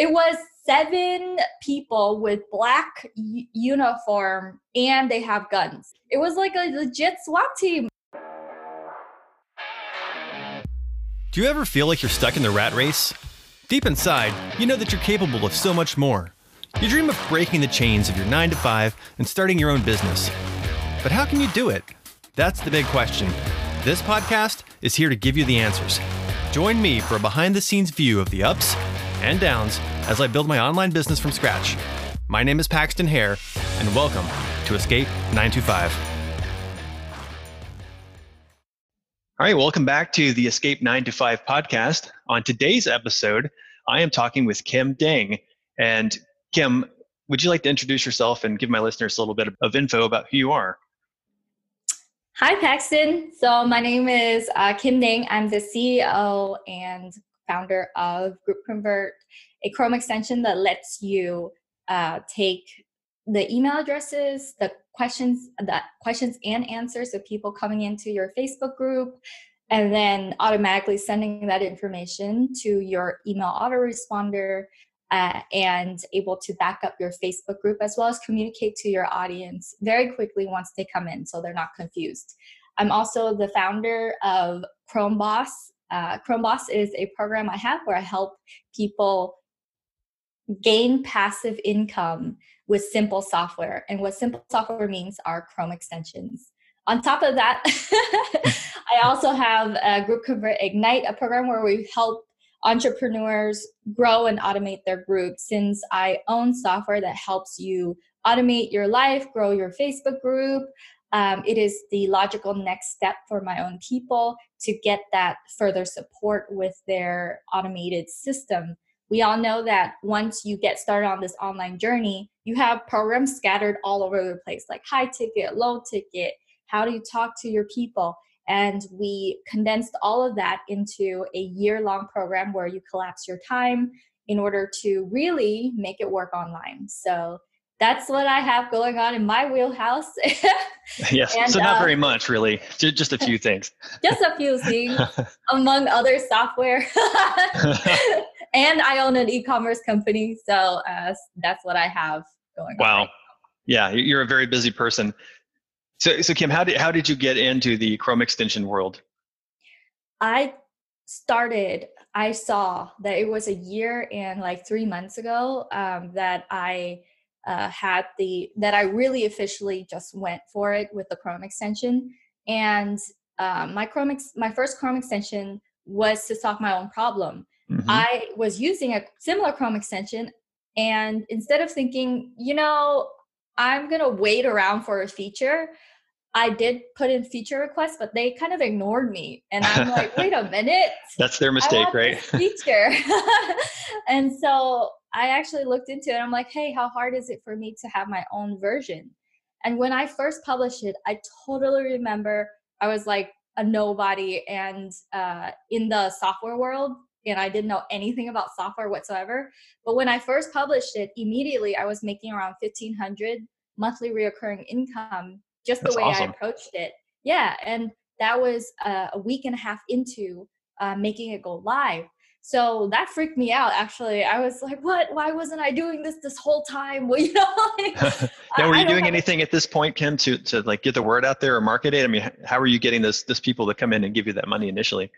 It was 7 people with black uniform and they have guns. It was like a legit SWAT team. Do you ever feel like you're stuck in the rat race? Deep inside, you know that you're capable of so much more. You dream of breaking the chains of your 9-to-5 and starting your own business. But how can you do it? That's the big question. This podcast is here to give you the answers. Join me for a behind-the-scenes view of the ups and downs as I build my online business from scratch. My name is Paxton Hare, and welcome to Escape 925. All right, welcome back to the Escape 925 podcast. On today's episode, I am talking with Kim Dang. And Kim, would you like to introduce yourself and give my listeners a little bit of info about who you are? Hi, Paxton. So my name is Kim Dang. I'm the CEO and founder of Group Convert, a Chrome extension that lets you take the email addresses, the questions and answers of people coming into your Facebook group, and then automatically sending that information to your email autoresponder and able to back up your Facebook group as well as communicate to your audience very quickly once they come in so they're not confused. I'm also the founder of Chrome Boss. Chrome Boss is a program I have where I help people gain passive income with simple software. And what simple software means are Chrome extensions. On top of that, I also have Group Convert Ignite, a program where we help entrepreneurs grow and automate their groups, since I own software that helps you automate your life, grow your Facebook group. It is the logical next step for my own people to get that further support with their automated system. We all know that once you get started on this online journey, you have programs scattered all over the place, like high ticket, low ticket, how do you talk to your people? And we condensed all of that into a year-long program where you collapse your time in order to really make it work online. So that's what I have going on in my wheelhouse. Yes, and, so not very much, really. Just a few things. Just a few things, among other software. And I own an e-commerce company, so that's what I have going on. Wow. Right. Yeah, you're a very busy person. So Kim, how did you get into the Chrome extension world? I saw that it was a year and like 3 months ago that I I really officially just went for it with the Chrome extension. And my first Chrome extension was to solve my own problem. Mm-hmm. I was using a similar Chrome extension, and instead of thinking, I'm going to wait around for a feature, I did put in feature requests, but they kind of ignored me. And I'm like, wait a minute. That's their mistake, right? Feature. And so I actually looked into it. I'm like, hey, how hard is it for me to have my own version? And when I first published it, I totally remember I was like a nobody and in the software world. And I didn't know anything about software whatsoever. But when I first published it, immediately I was making around $1,500 monthly reoccurring income, just the way I approached it. Yeah, and that was a week and a half into making it go live. So that freaked me out, actually. I was like, what? Why wasn't I doing this whole time? Well, now, were you doing anything at this point, Kim, to like get the word out there or market it? I mean, how are you getting this people to come in and give you that money initially?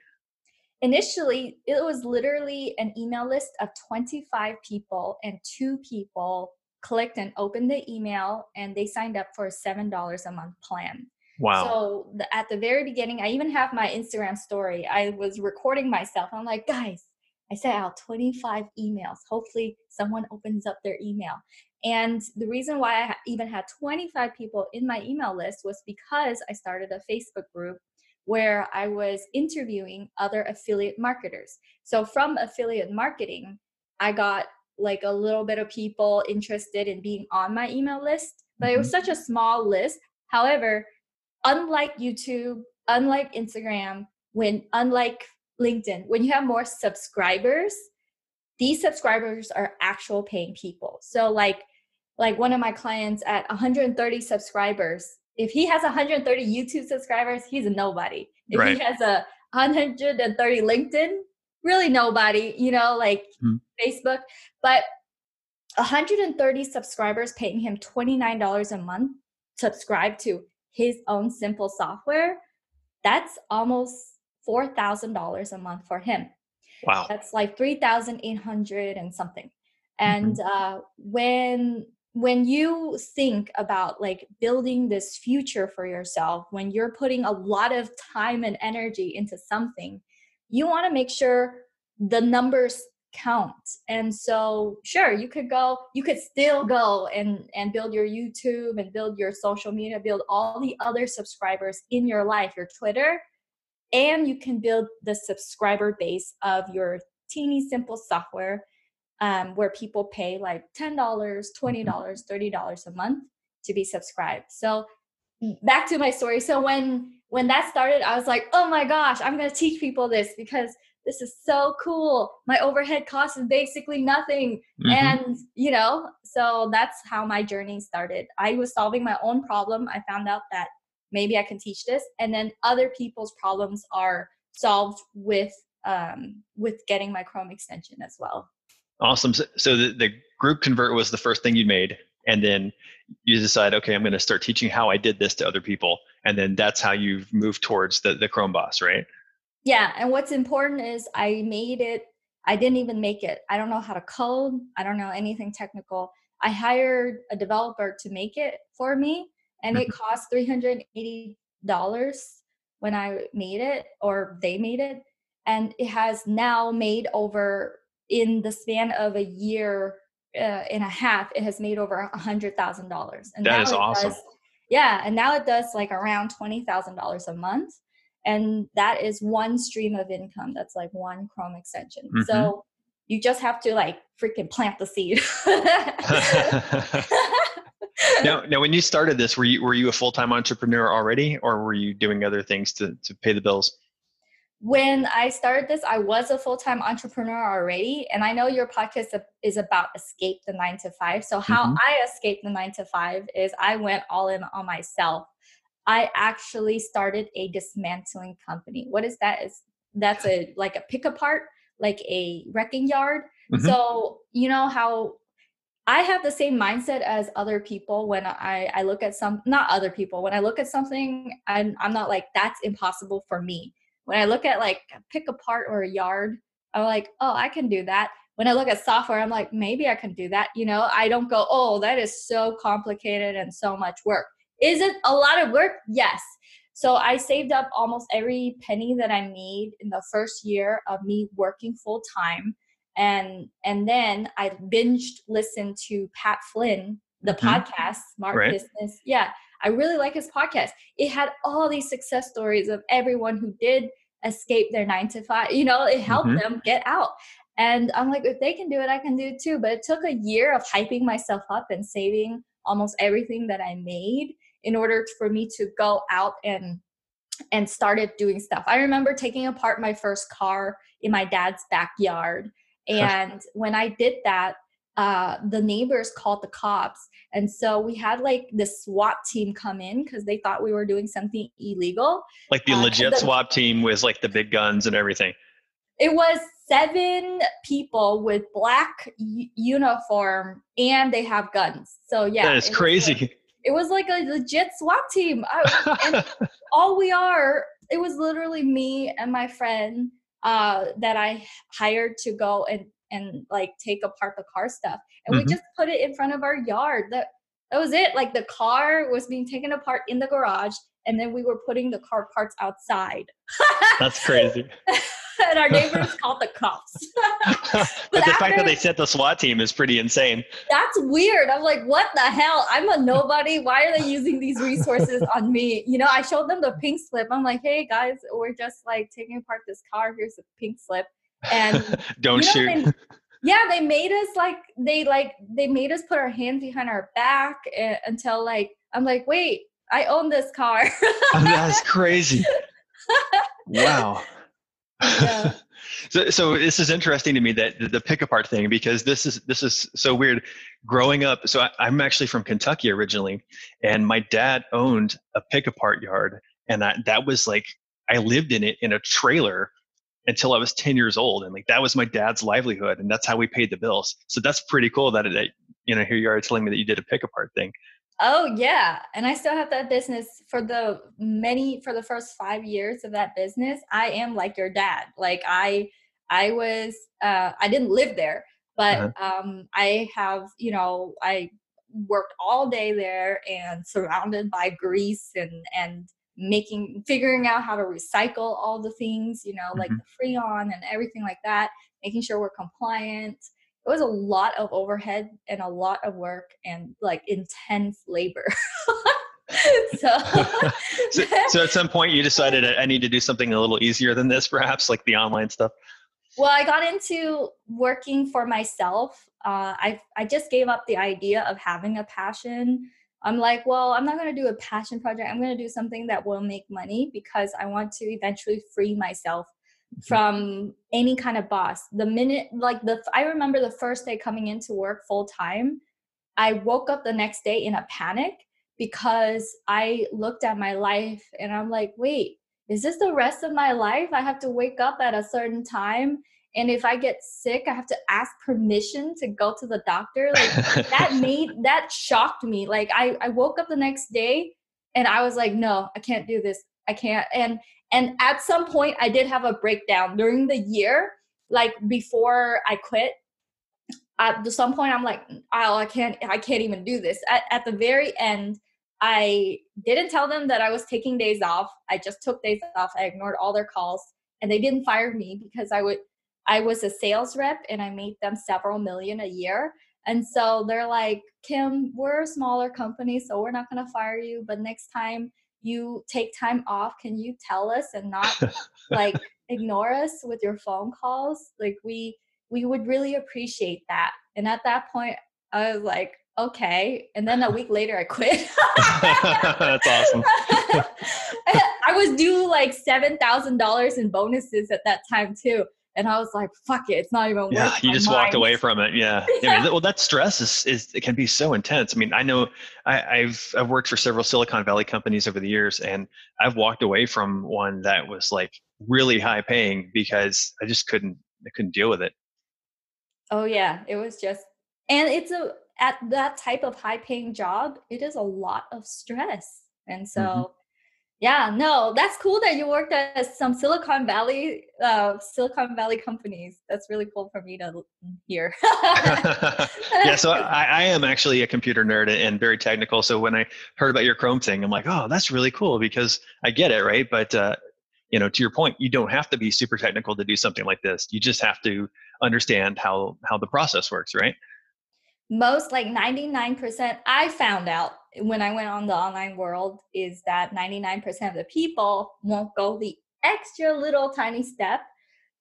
Initially, it was literally an email list of 25 people, and 2 people clicked and opened the email, and they signed up for a $7 a month plan. Wow. So at the very beginning, I even have my Instagram story. I was recording myself. I'm like, guys, I sent out 25 emails. Hopefully someone opens up their email. And the reason why I even had 25 people in my email list was because I started a Facebook group where I was interviewing other affiliate marketers. So from affiliate marketing, I got like a little bit of people interested in being on my email list, but it was such a small list. However, unlike YouTube, unlike Instagram, unlike LinkedIn, when you have more subscribers, these subscribers are actual paying people. So like one of my clients at 130 subscribers, if he has 130 YouTube subscribers, he's a nobody. If he has 130 LinkedIn, really nobody, you know, like Facebook, but 130 subscribers paying him $29 a month subscribe to his own simple software. That's almost $4,000 a month for him. Wow. That's like 3,800 and something. And when you think about like building this future for yourself, when you're putting a lot of time and energy into something, you want to make sure the numbers count. And so sure, you could still go and build your YouTube and build your social media, build all the other subscribers in your life, your Twitter, and you can build the subscriber base of your teeny simple software, where people pay like $10, $20, $30 a month to be subscribed. So back to my story. So when that started, I was like, oh my gosh, I'm going to teach people this because this is so cool. My overhead cost is basically nothing. And, you know, so that's how my journey started. I was solving my own problem. I found out that maybe I can teach this. And then other people's problems are solved with getting my Chrome extension as well. Awesome. So the Group Convert was the first thing you made. And then you decide, okay, I'm going to start teaching how I did this to other people. And then that's how you've moved towards the Chrome Boss, right? Yeah. And what's important is I didn't even make it. I don't know how to code. I don't know anything technical. I hired a developer to make it for me, and it cost $380 when I made it, or they made it. And it has now made over, in the span of a year and a half, it has made over $100,000. And that is awesome. Yeah. And now it does like around $20,000 a month. And that is one stream of income. That's like one Chrome extension. So you just have to like freaking plant the seed. Now, when you started this, were you a full-time entrepreneur already, or were you doing other things to pay the bills? When I started this, I was a full-time entrepreneur already. And I know your podcast is about escape the 9-to-5. So how I escaped the 9-to-5 is I went all in on myself. I actually started a dismantling company. What is that? That's like a pick apart, like a wrecking yard. So you know how I have the same mindset as other people when I look at when I look at something, I'm not like, that's impossible for me. When I look at like a pick apart or a yard, I'm like, oh, I can do that. When I look at software, I'm like, maybe I can do that. You know, I don't go, oh, that is so complicated and so much work. Is it a lot of work? Yes. So I saved up almost every penny that I made in the first year of me working full time. And then I binged listened to Pat Flynn, the podcast, Smart Business. Yeah. I really like his podcast. It had all these success stories of everyone who did escape their 9-to-5. You know, it helped them get out. And I'm like, if they can do it, I can do it too. But it took a year of hyping myself up and saving almost everything that I made in order for me to go out and started doing stuff. I remember taking apart my first car in my dad's backyard. And when I did that, the neighbors called the cops. And so we had like the SWAT team come in because they thought we were doing something illegal. Like the legit SWAT team was like the big guns and everything. It was 7 people with black uniform and they have guns. So yeah. That is crazy. It was like a legit SWAT team. It was literally me and my friend that I hired to go and like take apart the car stuff. And we just put it in front of our yard. That was it. Like the car was being taken apart in the garage, and then we were putting the car parts outside. That's crazy. And our neighbors called the cops. But the fact that they sent the SWAT team is pretty insane. That's weird. I'm like, what the hell? I'm a nobody. Why are they using these resources on me? You know, I showed them the pink slip. I'm like, hey guys, we're just like taking apart this car. Here's the pink slip. And don't shoot. They made us they made us put our hands behind our back until like, I'm like, wait, I own this car. Oh, that's crazy. Wow. Yeah. So this is interesting to me, that the pick apart thing, because this is so weird. Growing up, so I'm actually from Kentucky originally, and my dad owned a pick apart yard, and that was like I lived in it in a trailer until I was 10 years old. And like, that was my dad's livelihood, and that's how we paid the bills. So that's pretty cool that, you know, here you are telling me that you did a pick apart thing. Oh yeah. And I still have that business for the first 5 years of that business. I am like your dad. Like I was, I didn't live there, but I have, you know, I worked all day there and surrounded by grease and figuring out how to recycle all the things, you know, like the Freon and everything like that, making sure we're compliant. It was a lot of overhead and a lot of work and like intense labor. So at some point you decided I need to do something a little easier than this, perhaps like the online stuff. Well, I got into working for myself. I just gave up the idea of having a passion. I'm like, well, I'm not going to do a passion project. I'm going to do something that will make money because I want to eventually free myself from any kind of boss. I remember the first day coming into work full time, I woke up the next day in a panic because I looked at my life and I'm like, wait, is this the rest of my life? I have to wake up at a certain time. And if I get sick, I have to ask permission to go to the doctor. Like that shocked me. Like I woke up the next day and I was like, no, I can't do this. I can't. And at some point I did have a breakdown during the year, like before I quit. At some point I'm like, oh, I can't even do this. At the very end, I didn't tell them that I was taking days off. I just took days off. I ignored all their calls and they didn't fire me because I was a sales rep and I made them several million a year. And so they're like, Kim, we're a smaller company, so we're not going to fire you. But next time you take time off, can you tell us and not like ignore us with your phone calls? Like we would really appreciate that. And at that point I was like, okay. And then a week later I quit. That's awesome. I was due like $7,000 in bonuses at that time too. And I was like, fuck it. It's not even worth it. You just walked away from it. Yeah. I mean, well, that stress it can be so intense. I mean, I know I've worked for several Silicon Valley companies over the years, and I've walked away from one that was like really high paying because I just couldn't deal with it. Oh yeah. It was just, and at that type of high paying job, it is a lot of stress. And so yeah, no, that's cool that you worked at some Silicon Valley companies. That's really cool for me to hear. Yeah, so I am actually a computer nerd and very technical. So when I heard about your Chrome thing, I'm like, oh, that's really cool because I get it, right? But you know, to your point, you don't have to be super technical to do something like this. You just have to understand how the process works, right? Most, like 99%, I found out when I went on the online world, is that 99% of the people won't go the extra little tiny step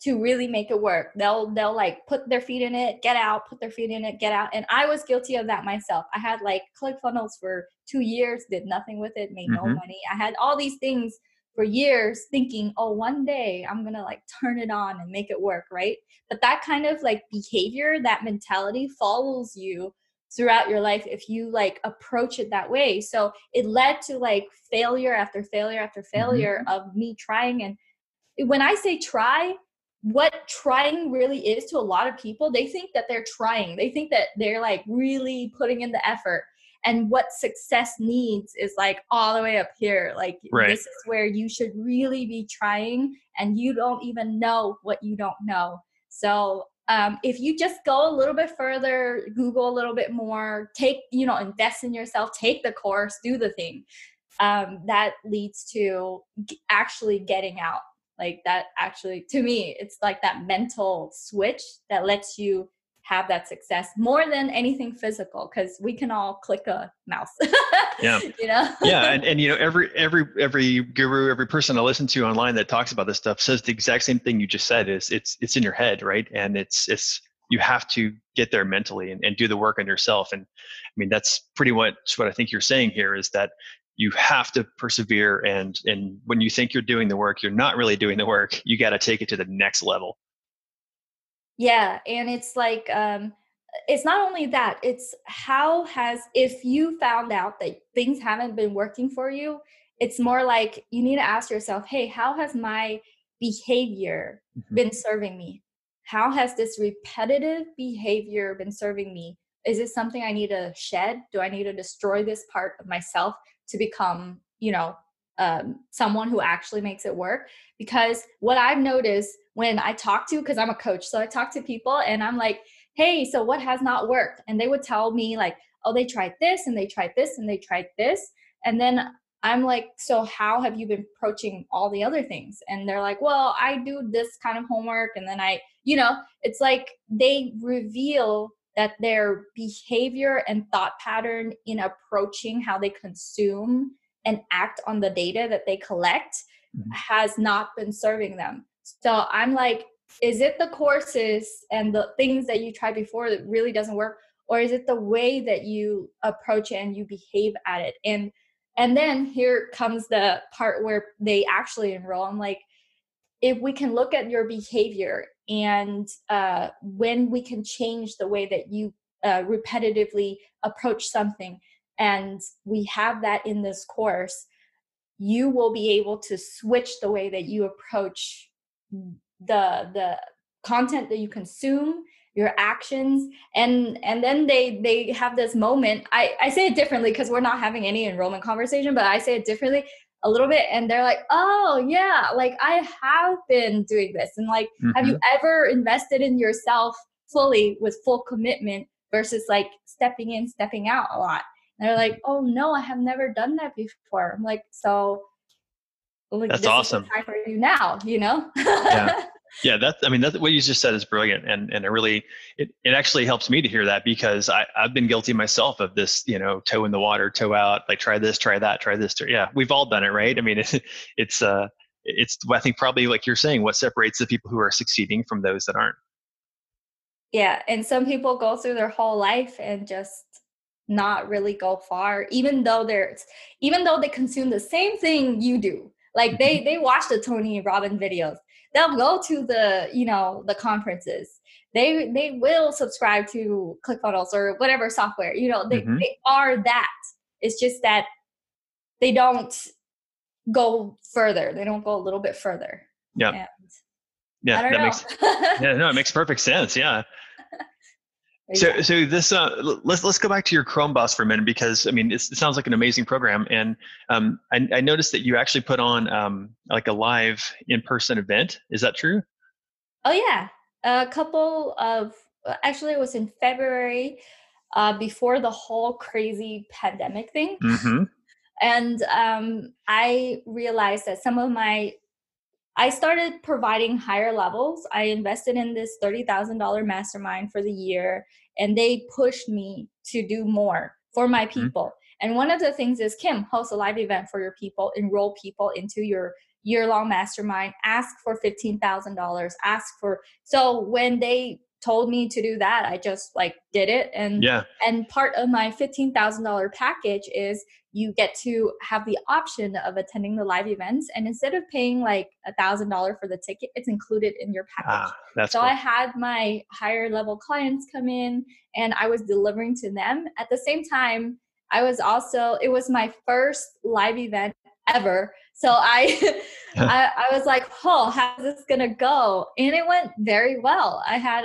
to really make it work. They'll like put their feet in it, get out, put their feet in it, get out. And I was guilty of that myself. I had like ClickFunnels for 2 years, did nothing with it, made no money. I had all these things for years thinking, oh, one day I'm going to like turn it on and make it work. Right. But that kind of like behavior, that mentality follows you throughout your life if you like approach it that way. So it led to like failure after failure after failure of me trying. And when I say try, what trying really is to a lot of people, they think that they're trying. They think that they're like really putting in the effort. And what success needs is like all the way up here. Like This is where you should really be trying and you don't even know what you don't know. So if you just go a little bit further, Google a little bit more, invest in yourself, take the course, do the thing, that leads to actually getting out. Like that actually, to me, it's like that mental switch that lets you have that success more than anything physical, because we can all click a mouse. Yeah. You know? Yeah. And you know, every guru, every person I listen to online that talks about this stuff says the exact same thing you just said, is it's in your head, right? And it's you have to get there mentally and do the work on yourself. And I mean, that's pretty much what I think you're saying here, is that you have to persevere, and when you think you're doing the work, you're not really doing the work. You got to take it to the next level. Yeah. And it's like, it's not only that, it's if you found out that things haven't been working for you, it's more like you need to ask yourself, hey, how has my behavior been serving me? How has this repetitive behavior been serving me? Is it something I need to shed? Do I need to destroy this part of myself to become, you know, someone who actually makes it work? Because what I've noticed when I talk to, because I'm a coach, so I talk to people and I'm like, hey, so what has not worked? And they would tell me like, oh, they tried this and they tried this and they tried this. And then I'm like, so how have you been approaching all the other things? And they're like, well, I do this kind of homework. And then I, you know, it's like they reveal that their behavior and thought pattern in approaching how they consume and act on the data that they collect has not been serving them. So I'm like, is it the courses and the things that you tried before that really doesn't work? Or is it the way that you approach it and you behave at it? And then here comes the part where they actually enroll. I'm like, if we can look at your behavior and when we can change the way that you repetitively approach something, and we have that in this course, you will be able to switch the way that you approach the content that you consume, your actions. And then they have this moment. I say it differently because we're not having any enrollment conversation, but I say it differently a little bit. And they're like, oh yeah, like I have been doing this. And like, have you ever invested in yourself fully with full commitment versus like stepping in, stepping out a lot? And they're like, oh no, I have never done that before. I'm like, so like, that's awesome. Is the time for you now, you know? Yeah. Yeah, that's what you just said is brilliant. And it really, it actually helps me to hear that because I've been guilty myself of this, you know, toe in the water, toe out, like try this, try that, try this. Yeah, we've all done it, right? I mean, it's I think probably like you're saying, what separates the people who are succeeding from those that aren't. Yeah. And some people go through their whole life and just not really go far, even though they consume the same thing you do. Like they watch the Tony and Robin videos. They'll go to the, you know, the conferences. They will subscribe to ClickFunnels or whatever software, you know, they are that. It's just that they don't go further. They don't go a little bit further. Yeah. It makes perfect sense. Yeah. Exactly. So this let's go back to your Chrome Boss for a minute, because I mean it sounds like an amazing program, and I noticed that you actually put on like a live in-person event. Is that true? Oh yeah, it was in February, before the whole crazy pandemic thing, and I realized that I started providing higher levels. I invested in this $30,000 mastermind for the year, and they pushed me to do more for my people. And one of the things is, Kim, host a live event for your people, enroll people into your year-long mastermind, ask for $15,000, so when they told me to do that, I just like did it. And part of my $15,000 package is you get to have the option of attending the live events. And instead of paying like $1,000 for the ticket, it's included in your package. I had my higher level clients come in and I was delivering to them. At the same time, it was my first live event ever. So I was like, oh, how's this going to go? And it went very well. I had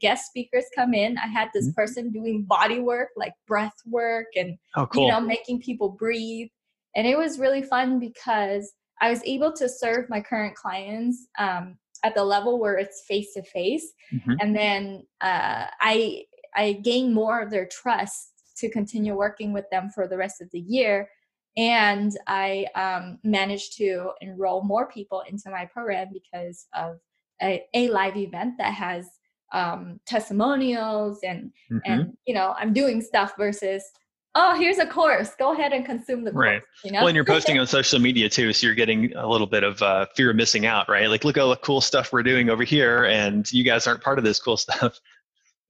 guest speakers come in. I had this person doing body work, like breath work and, you know, making people breathe. And it was really fun because I was able to serve my current clients at the level where it's face-to-face. And then I gained more of their trust to continue working with them for the rest of the year. And I managed to enroll more people into my program because of a live event that has testimonials and you know, I'm doing stuff versus, oh, here's a course, go ahead and consume the course. Right. You know? Well, and you're posting on social media too, so you're getting a little bit of fear of missing out, right? Like, look at all the cool stuff we're doing over here, and you guys aren't part of this cool stuff.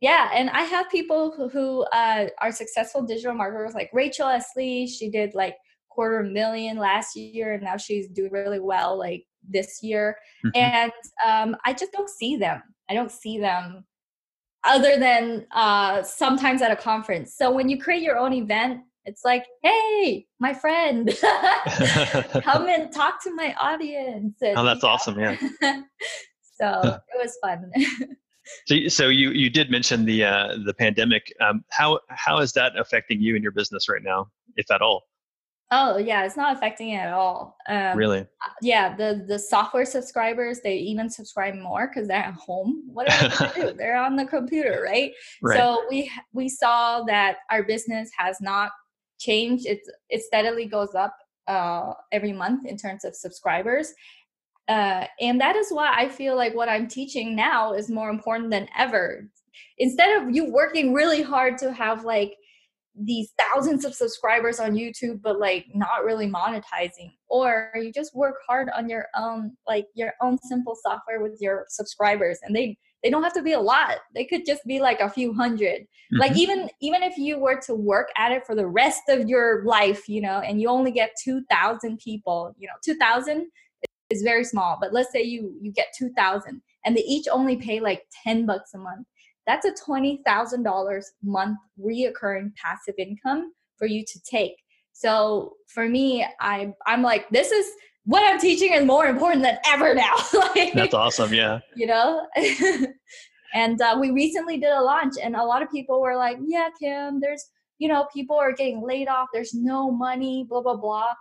Yeah. And I have people who are successful digital marketers like Rachel S. Lee. She did like $250,000 last year, and now she's doing really well like this year. And I just don't see them. I don't see them other than sometimes at a conference. So when you create your own event, It's like, hey, my friend, come and talk to my audience. And, oh, that's awesome. Yeah. So it was fun. So you did mention the pandemic. How is that affecting you and your business right now, if at all? Oh yeah, it's not affecting it at all. Really? Yeah, the software subscribers, they even subscribe more because they're at home. What are they gonna do? They're on the computer, right? So we saw that our business has not changed. It steadily goes up every month in terms of subscribers. And that is why I feel like what I'm teaching now is more important than ever. Instead of you working really hard to have like these thousands of subscribers on YouTube, but like not really monetizing, or you just work hard on your own, like your own simple software with your subscribers. And they don't have to be a lot. They could just be like a few hundred. Mm-hmm. Like even if you were to work at it for the rest of your life, you know, and you only get 2,000 people, you know, 2,000 is very small, but let's say you get 2,000 and they each only pay like $10 a month. That's a $20,000 a month reoccurring passive income for you to take. So for me, I'm like, this is what I'm teaching is more important than ever now. Like, that's awesome. Yeah. You know? And we recently did a launch and a lot of people were like, yeah, Kim, there's, you know, people are getting laid off. There's no money, blah, blah, blah.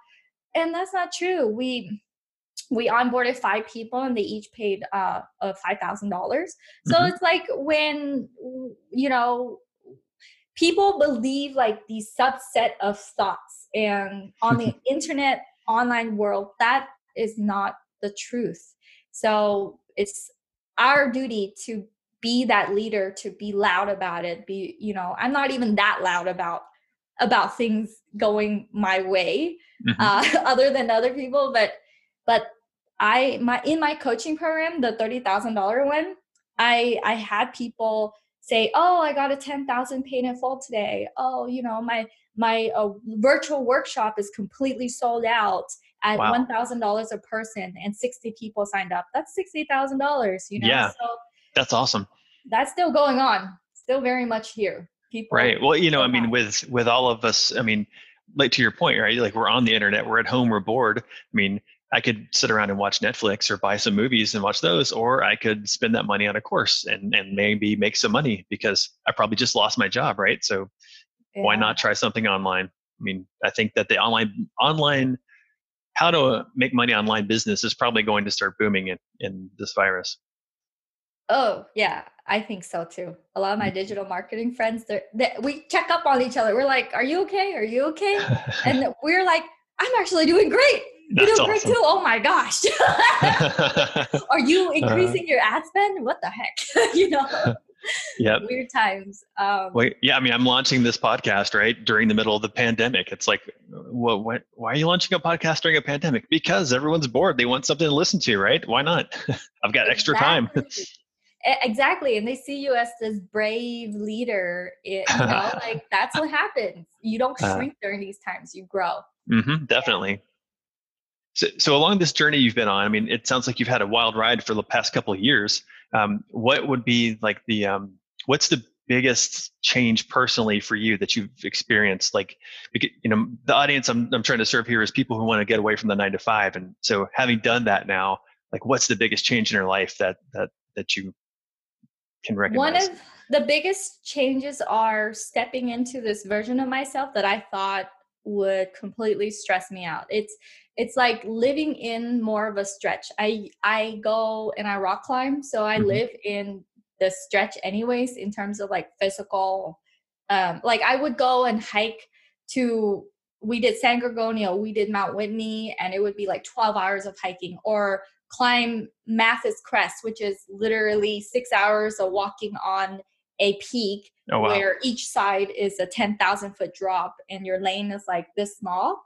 And that's not true. We onboarded 5 people and they each paid $5,000. So it's like when, you know, people believe like the subset of thoughts and on the internet, online world, that is not the truth. So it's our duty to be that leader, to be loud about it. Be, you know, I'm not even that loud about things going my way other than other people, but in my coaching program, the $30,000 one, I had people say, oh, I got a 10,000 paid in full today. Oh, you know, my virtual workshop is completely sold out at $1,000 a person and 60 people signed up. That's $60,000, you know? Yeah, so that's awesome. That's still going on. Still very much here. People. Right. Well, you know, I mean, with all of us, I mean, like to your point, right? Like we're on the internet, we're at home, we're bored. I mean, I could sit around and watch Netflix or buy some movies and watch those, or I could spend that money on a course and maybe make some money because I probably just lost my job, right? So why not try something online? I mean, I think that the online how to make money online business is probably going to start booming in this virus. Oh, yeah. I think so too. A lot of my digital marketing friends, we check up on each other. We're like, are you okay? Are you okay? And we're like, I'm actually doing great. That's you doing great too? Oh my gosh. Are you increasing your ad spend? What the heck? You know, weird times. I mean, I'm launching this podcast, right? During the middle of the pandemic. It's like, what, why are you launching a podcast during a pandemic? Because everyone's bored. They want something to listen to, right? Why not? I've got extra time. Exactly. And they see you as this brave leader. You know, like that's what happens. You don't shrink during these times. You grow. Mm-hmm, definitely. Yeah. So along this journey you've been on, I mean, it sounds like you've had a wild ride for the past couple of years. What would be like what's the biggest change personally for you that you've experienced? Like, you know, the audience I'm trying to serve here is people who want to get away from the 9-to-5. And so having done that now, like what's the biggest change in your life that you can recognize? One of the biggest changes are stepping into this version of myself that I thought would completely stress me out. It's like living in more of a stretch. I go and I rock climb. So I live in the stretch anyways, in terms of like physical, like I would go and hike to, we did San Gregorio, we did Mount Whitney, and it would be like 12 hours of hiking, or climb Mathis Crest, which is literally 6 hours of walking on a peak where each side is a 10,000 foot drop and your lane is like this small.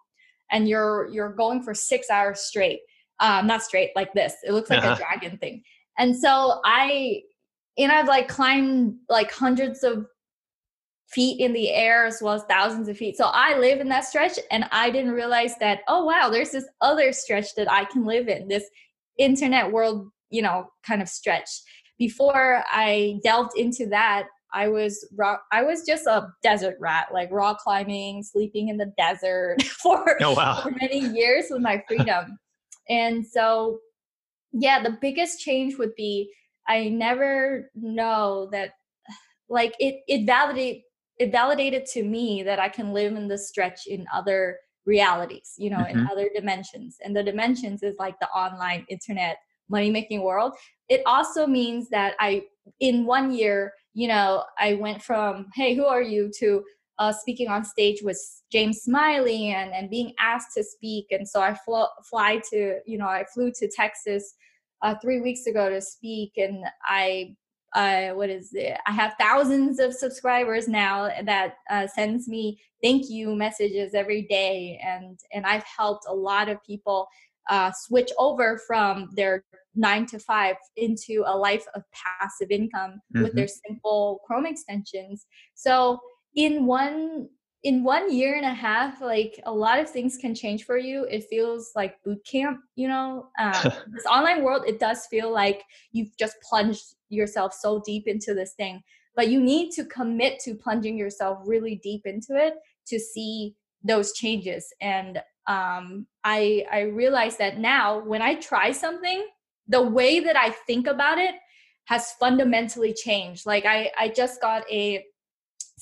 And you're going for 6 hours straight, not straight like this. It looks like a dragon thing. And so I've like climbed like hundreds of feet in the air as well as thousands of feet. So I live in that stretch and I didn't realize that, oh, wow, there's this other stretch that I can live in, this internet world, you know, kind of stretch. Before I delved into that, I was just a desert rat, like rock climbing, sleeping in the desert for many years with my freedom. And so, yeah, the biggest change would be, I never know that, like, it validated to me that I can live in the stretch in other realities, you know, in other dimensions. And the dimensions is like the online internet money-making world. It also means that in 1 year, you know, I went from, hey, who are you, to speaking on stage with James Smiley and being asked to speak. And so I flew to Texas 3 weeks ago to speak, and I have thousands of subscribers now that sends me thank you messages every day. And I've helped a lot of people switch over from their 9 to 5 into a life of passive income with their simple Chrome extensions. So in one year and a half, like, a lot of things can change for you. It feels like boot camp, you know. This online world, it does feel like you've just plunged yourself so deep into this thing, but you need to commit to plunging yourself really deep into it to see those changes. And I realized that now when I try something, the way that I think about it has fundamentally changed. Like, I just got a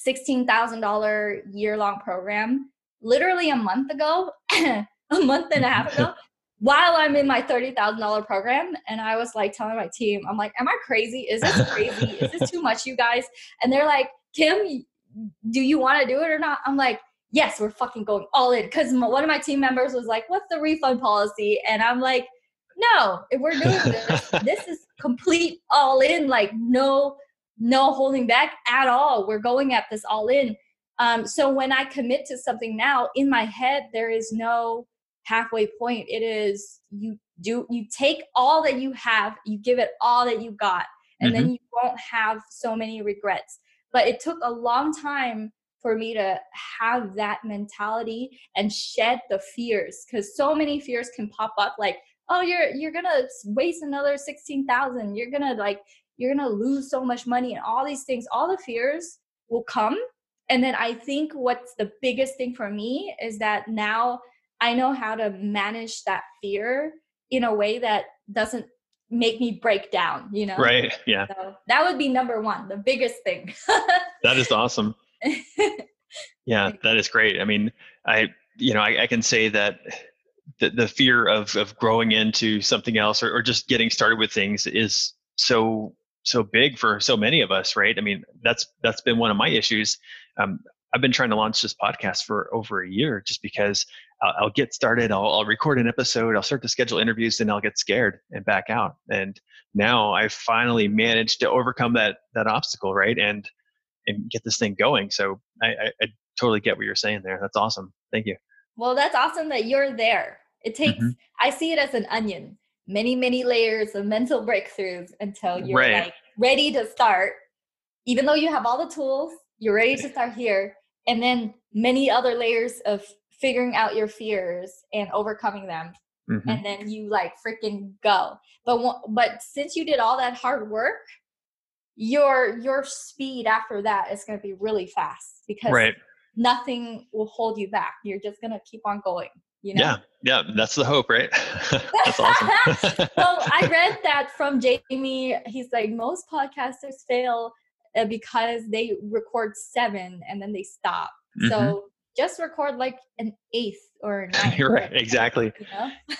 $16,000 year-long program literally a month ago, a month and a half ago, while I'm in my $30,000 program. And I was like telling my team, I'm like, am I crazy? Is this crazy? Is this too much, you guys? And they're like, Kim, do you want to do it or not? I'm like, yes, we're fucking going all in. Because one of my team members was like, what's the refund policy? And I'm like, no, if we're doing this, this is complete all in, like no holding back at all. We're going at this all in. So when I commit to something now, in my head, there is no halfway point. It is, you take all that you have, you give it all that you got, and then you won't have so many regrets. But it took a long time for me to have that mentality and shed the fears, because so many fears can pop up, like, oh, you're gonna waste another $16,000. You're gonna lose so much money, and all these things, all the fears will come. And then I think what's the biggest thing for me is that now I know how to manage that fear in a way that doesn't make me break down, you know? Right. Yeah. So that would be number one, the biggest thing. That is awesome. Yeah, that is great. I mean, I can say that the fear of growing into something else or just getting started with things is so big for so many of us, right? I mean, that's been one of my issues. I've been trying to launch this podcast for over a year, just because I'll get started, I'll record an episode, I'll start to schedule interviews, then I'll get scared and back out. And now I finally managed to overcome that obstacle, right? And get this thing going. So I totally get what you're saying there. That's awesome. Thank you. Well, that's awesome that you're there. It takes, I see it as an onion, many, many layers of mental breakthroughs until you're like ready to start. Even though you have all the tools, you're ready to start here. And then many other layers of figuring out your fears and overcoming them. And then you like freaking go. But since you did all that hard work, your speed after that is going to be really fast, because nothing will hold you back. You're just going to keep on going, you know? Yeah. That's the hope, right? That's awesome. Well, I read that from Jamie. He's like, most podcasters fail because they record 7 and then they stop. So just record like an 8th or a 9th. You're right. Exactly. You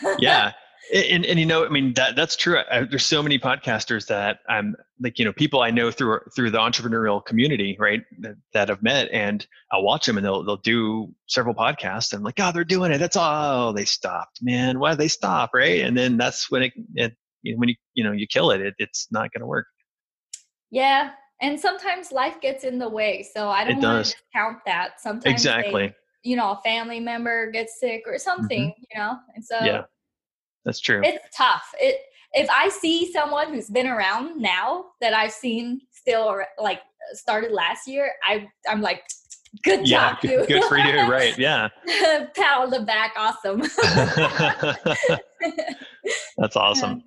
know? Yeah. And you know, I mean, that's true. There's so many podcasters that I'm like, you know, people I know through the entrepreneurial community, right, that I've met, and I'll watch them and they'll do several podcasts, and I'm like, oh, they're doing it. That's all. They stopped, man. Why did they stop? Right. And then that's when you kill it. It's not going to work. Yeah. And sometimes life gets in the way. So I don't want to discount that. Sometimes a family member gets sick or something, you know? And so that's true. It's tough. If I see someone who's been around now that I've seen still like started last year, I'm like, good job, dude. Good for you, right? Yeah. Pat on the back, awesome. That's awesome.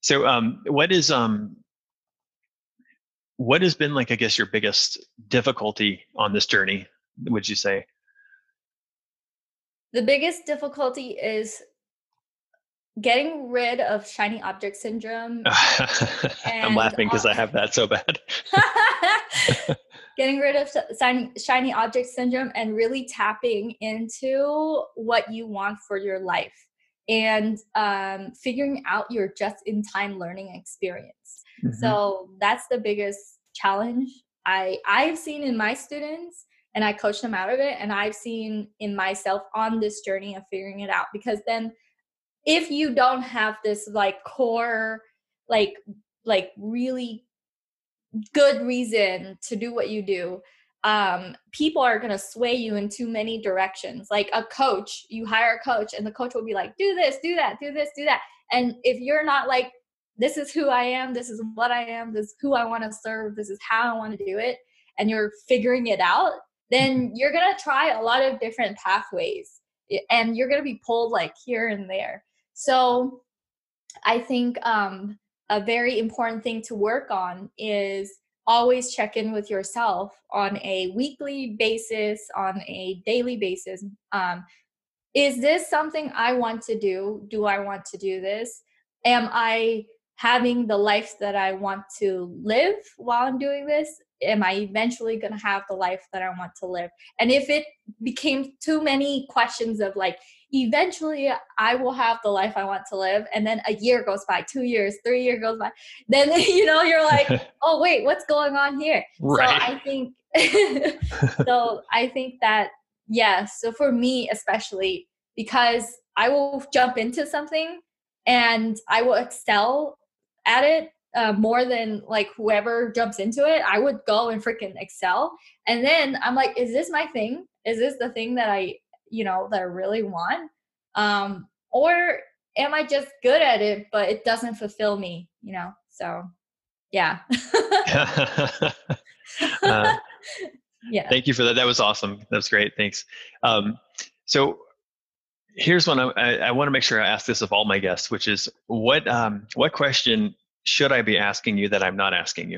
So, what is what has been like, I guess, your biggest difficulty on this journey, would you say? The biggest difficulty is getting rid of shiny object syndrome. I'm laughing because I have that so bad. Getting rid of shiny object syndrome and really tapping into what you want for your life and figuring out your just-in-time learning experience. Mm-hmm. So that's the biggest challenge I've seen in my students, and I coach them out of it. And I've seen in myself on this journey of figuring it out, because then if you don't have this like core, like really good reason to do what you do, people are going to sway you in too many directions. Like a coach, you hire a coach and the coach will be like, do this, do that, do this, do that. And if you're not like, this is who I am, this is what I am, this is who I want to serve, this is how I want to do it, and you're figuring it out, then you're going to try a lot of different pathways and you're going to be pulled like here and there. So I think a very important thing to work on is always check in with yourself on a weekly basis, on a daily basis. Is this something I want to do? Do I want to do this? Am I having the life that I want to live while I'm doing this? Am I eventually going to have the life that I want to live? And if it became too many questions of like, eventually I will have the life I want to live, and then a year goes by, 2 years, 3 years goes by, then, you know, you're like, oh, wait, what's going on here? Right. So I think that, yeah. So for me, especially, because I will jump into something and I will excel at it. More than like whoever jumps into it, I would go and freaking excel. And then I'm like, is this my thing? Is this the thing that I, you know, that I really want? Or am I just good at it, but it doesn't fulfill me, you know? So yeah. Yeah. Thank you for that. That was awesome. That's great. Thanks. So here's one I want to make sure I ask this of all my guests, which is what question should I be asking you that I'm not asking you?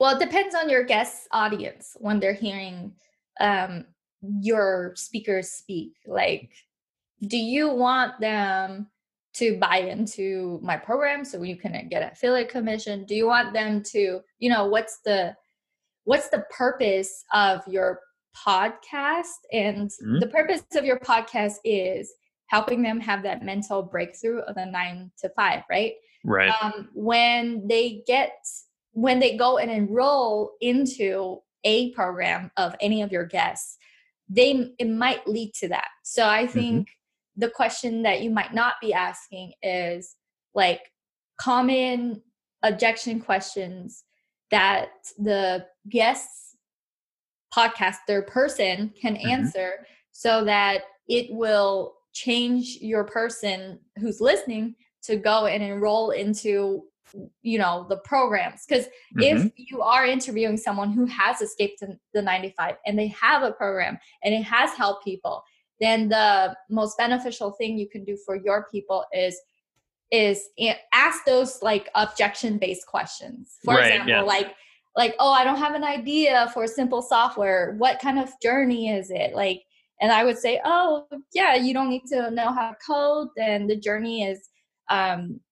Well, it depends on your guest's audience when they're hearing your speakers speak. Like, do you want them to buy into my program so you can get affiliate commission? Do you want them to, you know, what's the purpose of your podcast? And the purpose of your podcast is helping them have that mental breakthrough of the 9 to 5, right? Right. When they go and enroll into a program of any of your guests, it might lead to that. So I think the question that you might not be asking is like common objection questions that the guest's podcaster person can answer, so that it will change your person who's listening to go and enroll into, you know, the programs. Because if you are interviewing someone who has escaped the 9 to 5 and they have a program and it has helped people, then the most beneficial thing you can do for your people is ask those like objection-based questions. For example, like, oh, I don't have an idea for simple software. What kind of journey is it? Like, and I would say, oh, yeah, you don't need to know how to code. And the journey is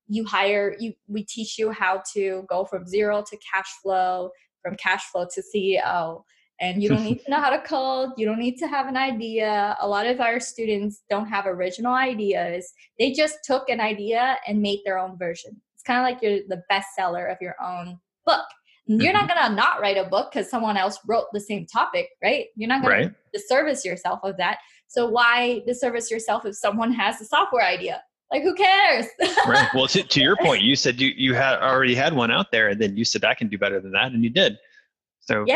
we teach you how to go from zero to cash flow, from cash flow to CEO. And you don't need to know how to code. You don't need to have an idea. A lot of our students don't have original ideas. They just took an idea and made their own version. It's kind of like you're the bestseller of your own book. You're not going to not write a book because someone else wrote the same topic, right? You're not going to disservice yourself of that. So why disservice yourself if someone has a software idea? Like, who cares? Right. Well, to your point, you said you had already had one out there, and then you said, I can do better than that. And you did. So or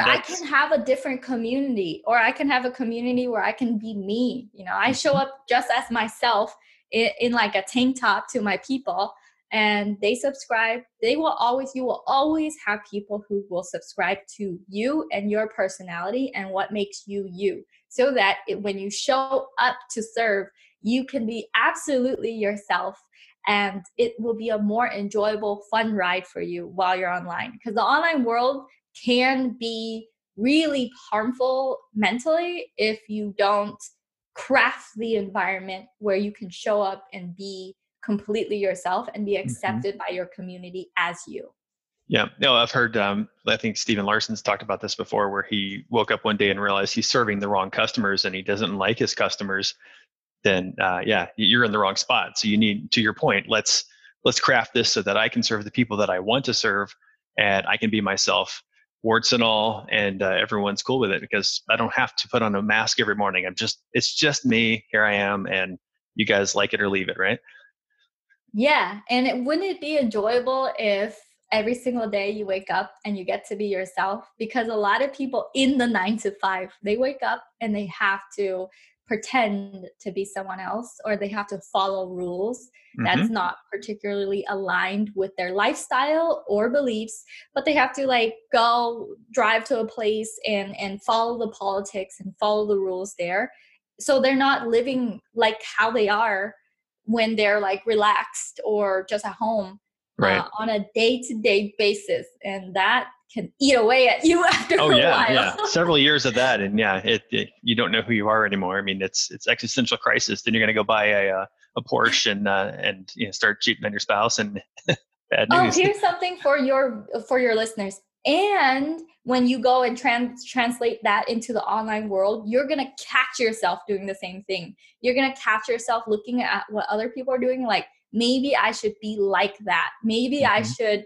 I can have a different community, or I can have a community where I can be me. You know, I show up just as myself in like a tank top to my people. And they subscribe, you will always have people who will subscribe to you and your personality and what makes you you. So that when you show up to serve, you can be absolutely yourself and it will be a more enjoyable, fun ride for you while you're online. Because the online world can be really harmful mentally if you don't craft the environment where you can show up and be completely yourself and be accepted by your community as you. Yeah, no, I've heard, I think Steven Larson's talked about this before, where he woke up one day and realized he's serving the wrong customers and he doesn't like his customers. Then, you're in the wrong spot. So you need, to your point, let's craft this so that I can serve the people that I want to serve and I can be myself, warts and all, and everyone's cool with it because I don't have to put on a mask every morning. It's just me, here I am, and you guys like it or leave it, right? Yeah, and wouldn't it be enjoyable if every single day you wake up and you get to be yourself? Because a lot of people in the 9 to 5, they wake up and they have to pretend to be someone else, or they have to follow rules that's not particularly aligned with their lifestyle or beliefs, but they have to go drive to a place and follow the politics and follow the rules there. So they're not living how they are when they're relaxed or just at home. Right. On a day-to-day basis, and that can eat away at you after a while. Several years of that, and you don't know who you are anymore. I mean, it's existential crisis. Then you're going to go buy a Porsche and start cheating on your spouse, and bad news. Oh, here's something for your listeners. And when you go and translate that into the online world, you're going to catch yourself doing the same thing. You're going to catch yourself looking at what other people are doing, maybe I should be like that. Maybe I should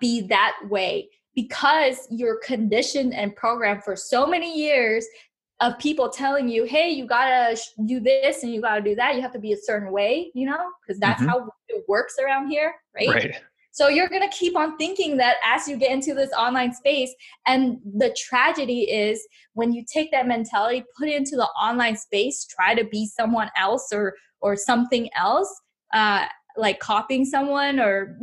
be that way, because you're conditioned and programmed for so many years of people telling you, hey, you got to do this and you got to do that. You have to be a certain way, because that's how it works around here, right? Right. So you're going to keep on thinking that as you get into this online space. And the tragedy is when you take that mentality, put it into the online space, try to be someone else or something else, copying someone, or,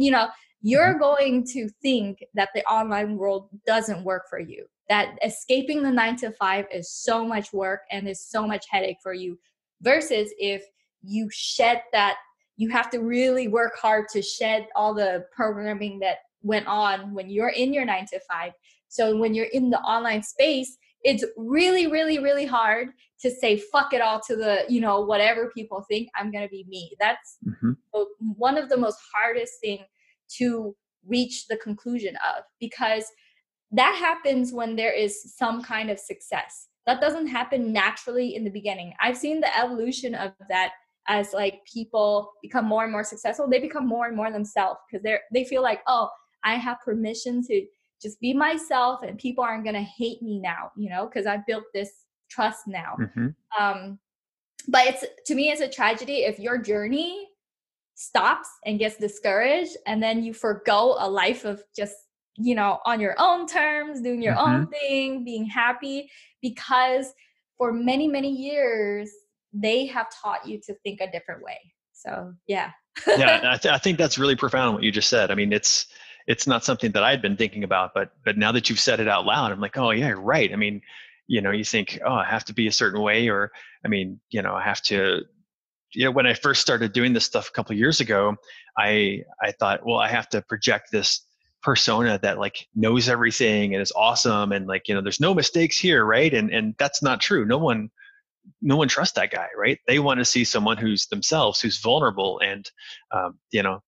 you're going to think that the online world doesn't work for you, that escaping the 9 to 5 is so much work and is so much headache for you, versus if you shed that, you have to really work hard to shed all the programming that went on when you're in your 9 to 5. So when you're in the online space, it's really, really, really hard to say, fuck it all to the, whatever people think, I'm going to be me. That's one of the most hardest thing to reach the conclusion of, because that happens when there is some kind of success. That doesn't happen naturally in the beginning. I've seen the evolution of that as people become more and more successful. They become more and more themselves because they feel I have permission to just be myself and people aren't going to hate me now, because I built this trust now. But to me, it's a tragedy if your journey stops and gets discouraged and then you forgo a life of just, on your own terms, doing your own thing, being happy, because for many, many years, they have taught you to think a different way. So, yeah. I think that's really profound what you just said. I mean, it's not something that I'd been thinking about, but now that you've said it out loud, I'm like, oh yeah, you're right. I mean, you think, oh, I have to be a certain way, or, I mean, I have to, when I first started doing this stuff a couple of years ago, I thought, well, I have to project this persona that knows everything and is awesome. And there's no mistakes here. Right. And that's not true. No one trusts that guy. Right. They want to see someone who's themselves, who's vulnerable. And and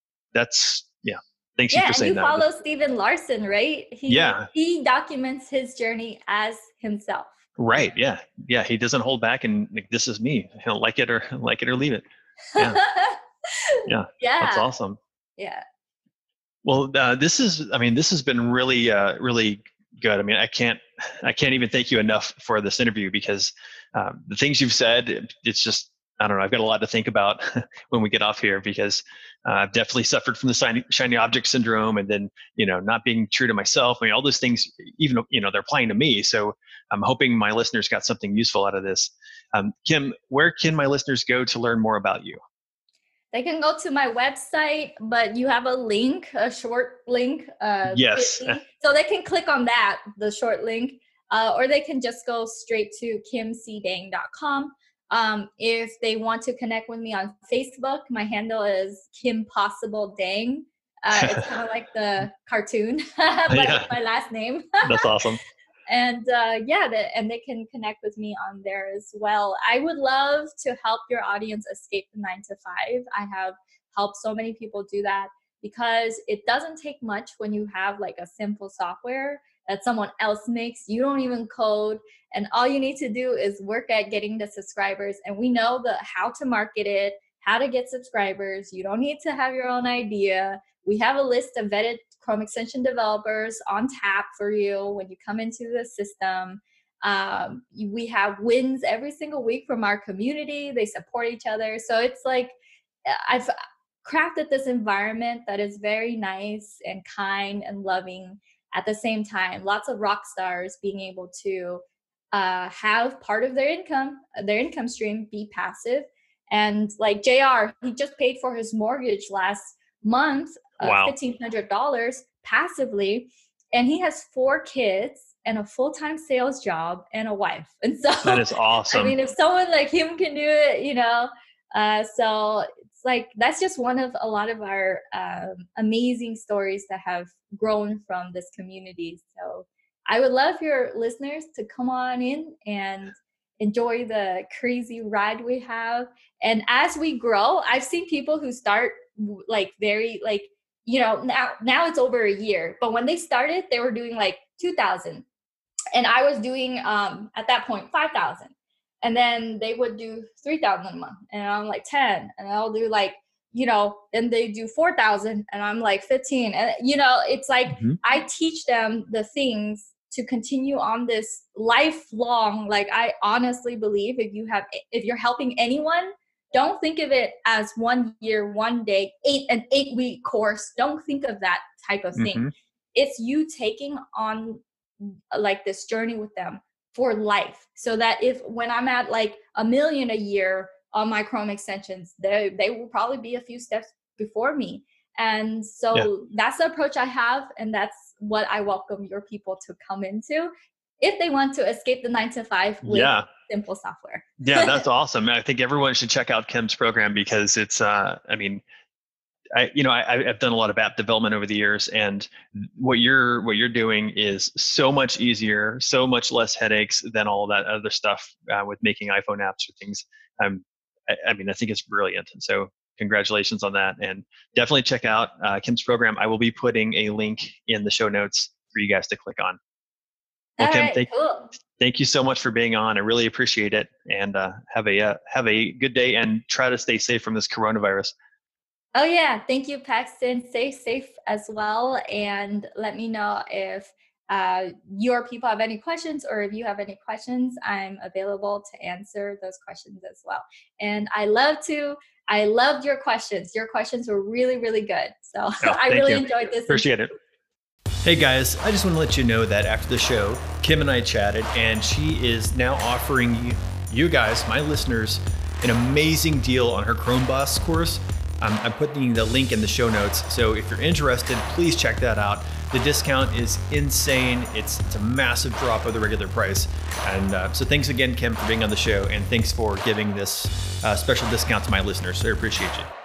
you follow Steven Larson, right? He documents his journey as himself. Right. Yeah. Yeah. He doesn't hold back and this is me. He'll like it or leave it. Yeah. Yeah. That's awesome. Yeah. Well, this has been really, really good. I mean, I can't even thank you enough for this interview, because the things you've said, it's just, I don't know. I've got a lot to think about when we get off here, because I've definitely suffered from the shiny object syndrome, and then, not being true to myself. I mean, all those things, even, they're applying to me. So I'm hoping my listeners got something useful out of this. Kim, where can my listeners go to learn more about you? They can go to my website, but you have a link, a short link. Yes. So they can click on that, the short link, or they can just go straight to kimcdang.com. If they want to connect with me on Facebook, my handle is Kim Possible Dang. It's kind of like the cartoon, but yeah. It's my last name. That's awesome. And and they can connect with me on there as well. I would love to help your audience escape the 9-to-5. I have helped so many people do that because it doesn't take much when you have like a simple software that someone else makes. You don't even code, and all you need to do is work at getting the subscribers. And we know how to market it, how to get subscribers. You don't need to have your own idea. We have a list of vetted Chrome extension developers on tap for you when you come into the system. We have wins every single week from our community. They support each other. So it's like I've crafted this environment that is very nice and kind and loving at the same time. Lots of rock stars being able to have part of their income stream be passive. And like JR, he just paid for his mortgage last month, wow, $1,500 passively, and he has 4 kids and a full-time sales job and a wife. And so that is awesome. I mean, if someone like him can do it, you know, so it's like, that's just one of a lot of our amazing stories that have grown from this community. So I would love your listeners to come on in and enjoy the crazy ride we have. And as we grow, I've seen people who start like very, like, you know, now it's over a year, but when they started, they were doing like 2,000, and I was doing, at that point, 5,000, and then they would do 3,000 a month, and I'm like 10, and I'll do like, you know, then they do 4,000 and I'm like 15, and you know, it's like, mm-hmm. I teach them the things to continue on this lifelong. Like, I honestly believe if you're helping anyone, don't think of it as 1 year, 1 day, an 8-week course. Don't think of that type of thing. Mm-hmm. It's you taking on like this journey with them for life, so that when I'm at like $1 million a year on my Chrome extensions, they will probably be a few steps before me. And so that's the approach I have. And that's what I welcome your people to come into if they want to escape the 9-to-5 with simple software. Yeah, that's awesome. I think everyone should check out Kim's program, because it's, I've done a lot of app development over the years, and what you're doing is so much easier, so much less headaches than all that other stuff with making iPhone apps or things. I think it's brilliant. And so congratulations on that, and definitely check out Kim's program. I will be putting a link in the show notes for you guys to click on. Well, Kim, thank you so much for being on. I really appreciate it, and have a good day, and try to stay safe from this coronavirus. Oh yeah, thank you, Paxton. Stay safe as well, and let me know if your people have any questions, or if you have any questions. I'm available to answer those questions as well, and I loved your questions. Your questions were really, really good. So I really enjoyed this. Appreciate it. Hey guys, I just want to let you know that after the show, Kim and I chatted, and she is now offering you guys, my listeners, an amazing deal on her Chrome Boss course. I'm putting the link in the show notes, so if you're interested, please check that out. The discount is insane. It's a massive drop of the regular price. And so thanks again, Kim, for being on the show, and thanks for giving this special discount to my listeners. So I appreciate you.